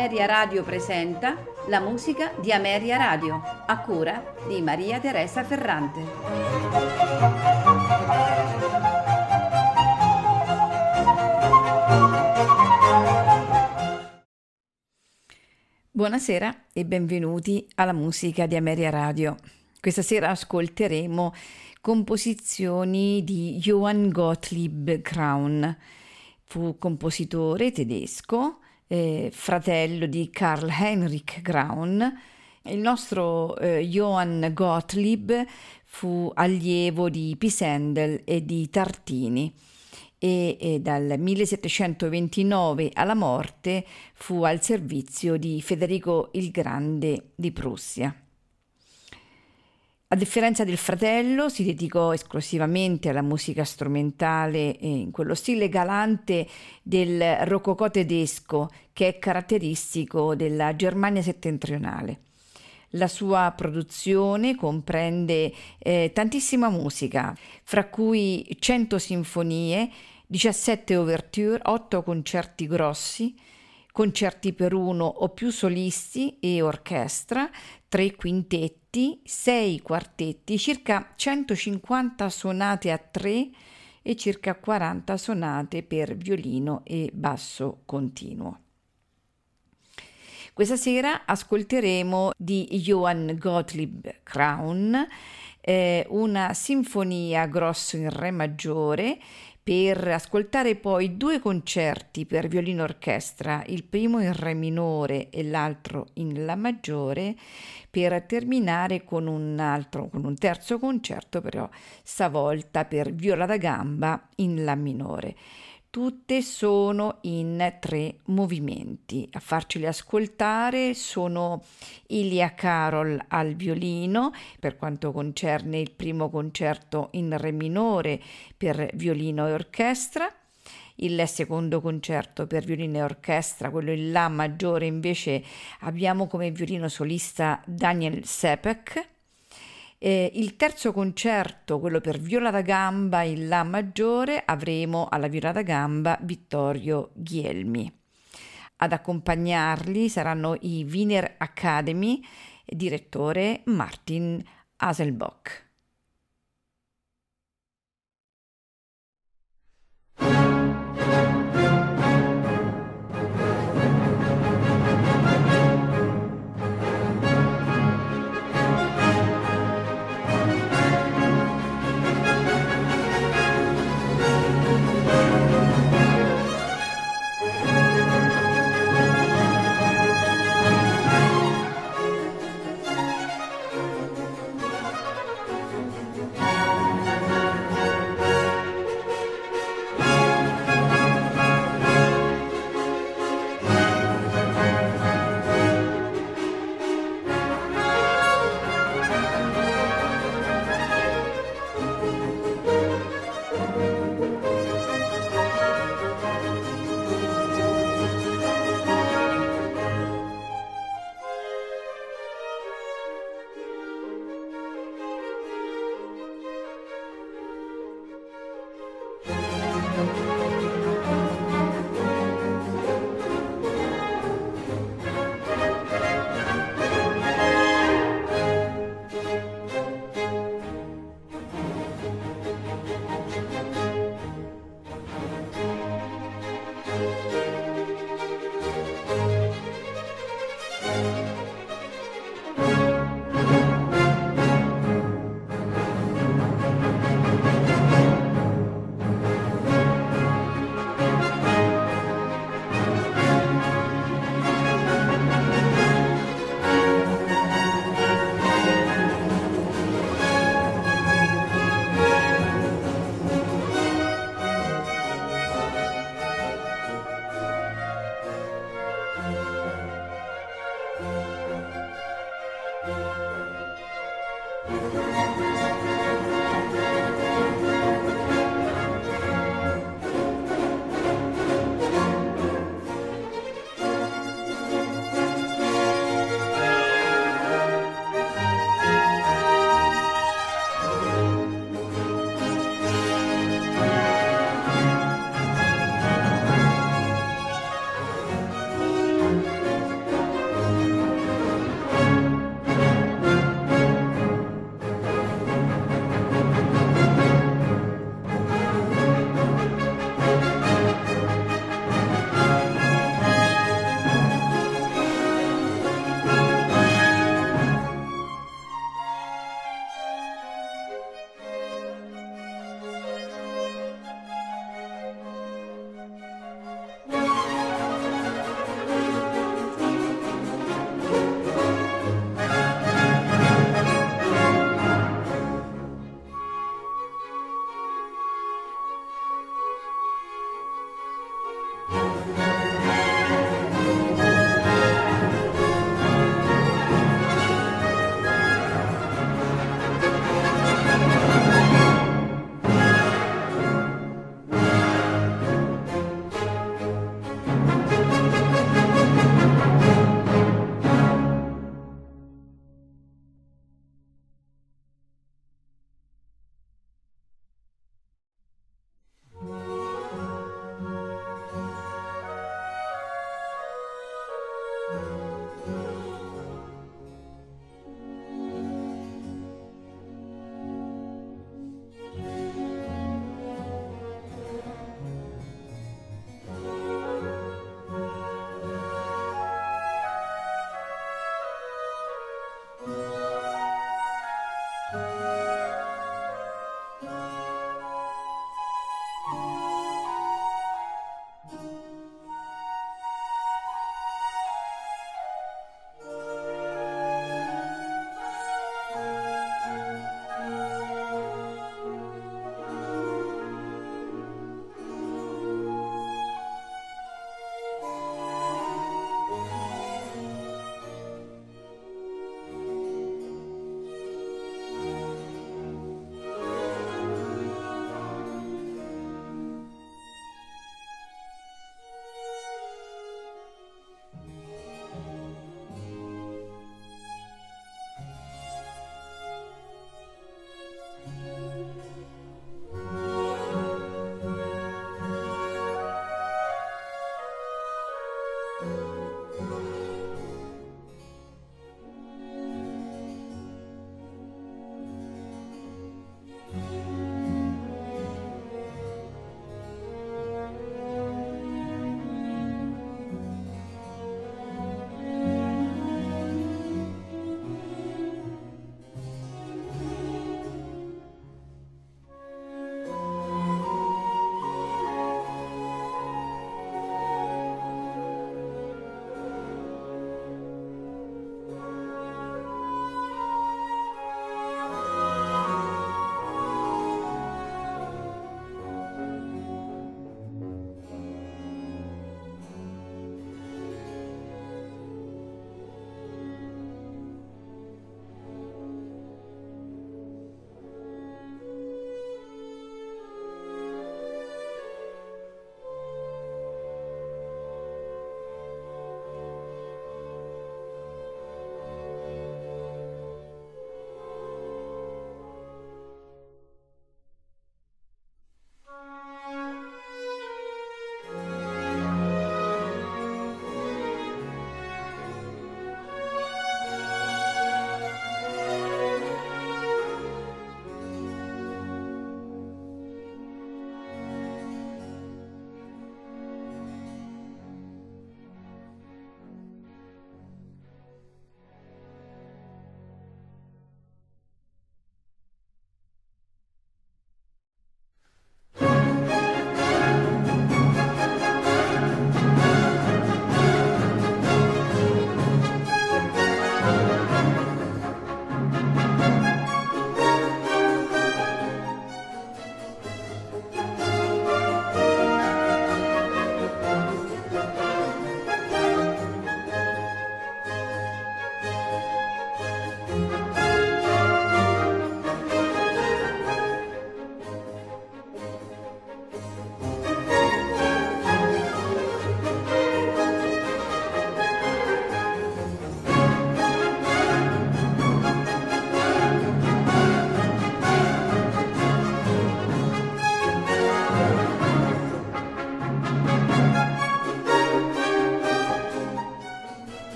Ameria Radio presenta la musica di Ameria Radio, a cura di Maria Teresa Ferrante. Buonasera e benvenuti alla musica di Ameria Radio. Questa sera ascolteremo composizioni di Johann Gottlieb Graun. Fu compositore tedesco, fratello di Carl Heinrich Graun. Il nostro Johann Gottlieb fu allievo di Pisendel e di Tartini e dal 1729 alla morte fu al servizio di Federico il Grande di Prussia. A differenza del fratello, si dedicò esclusivamente alla musica strumentale in quello stile galante del rococò tedesco che è caratteristico della Germania settentrionale. La sua produzione comprende tantissima musica, fra cui 100 sinfonie, 17 ouverture, 8 concerti grossi, concerti per uno o più solisti e orchestra, 3 quintetti, 6 quartetti, circa 150 sonate a 3 e circa 40 sonate per violino e basso continuo. Questa sera ascolteremo di Johann Gottlieb Graun una sinfonia grosso in re maggiore, per ascoltare poi 2 concerti per violino orchestra, il primo in re minore e l'altro in la maggiore, per terminare con un terzo concerto, però stavolta per viola da gamba in la minore. Tutte sono in 3 movimenti. A farceli ascoltare sono Ilja Korol al violino per quanto concerne il primo concerto in re minore per violino e orchestra, il secondo concerto per violino e orchestra, quello in la maggiore invece abbiamo come violino solista Daniel Sepec, il terzo concerto, quello per viola da gamba in la maggiore, avremo alla viola da gamba Vittorio Ghielmi. Ad accompagnarli saranno i Wiener Akademie, direttore Martin Haselböck.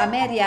Ameria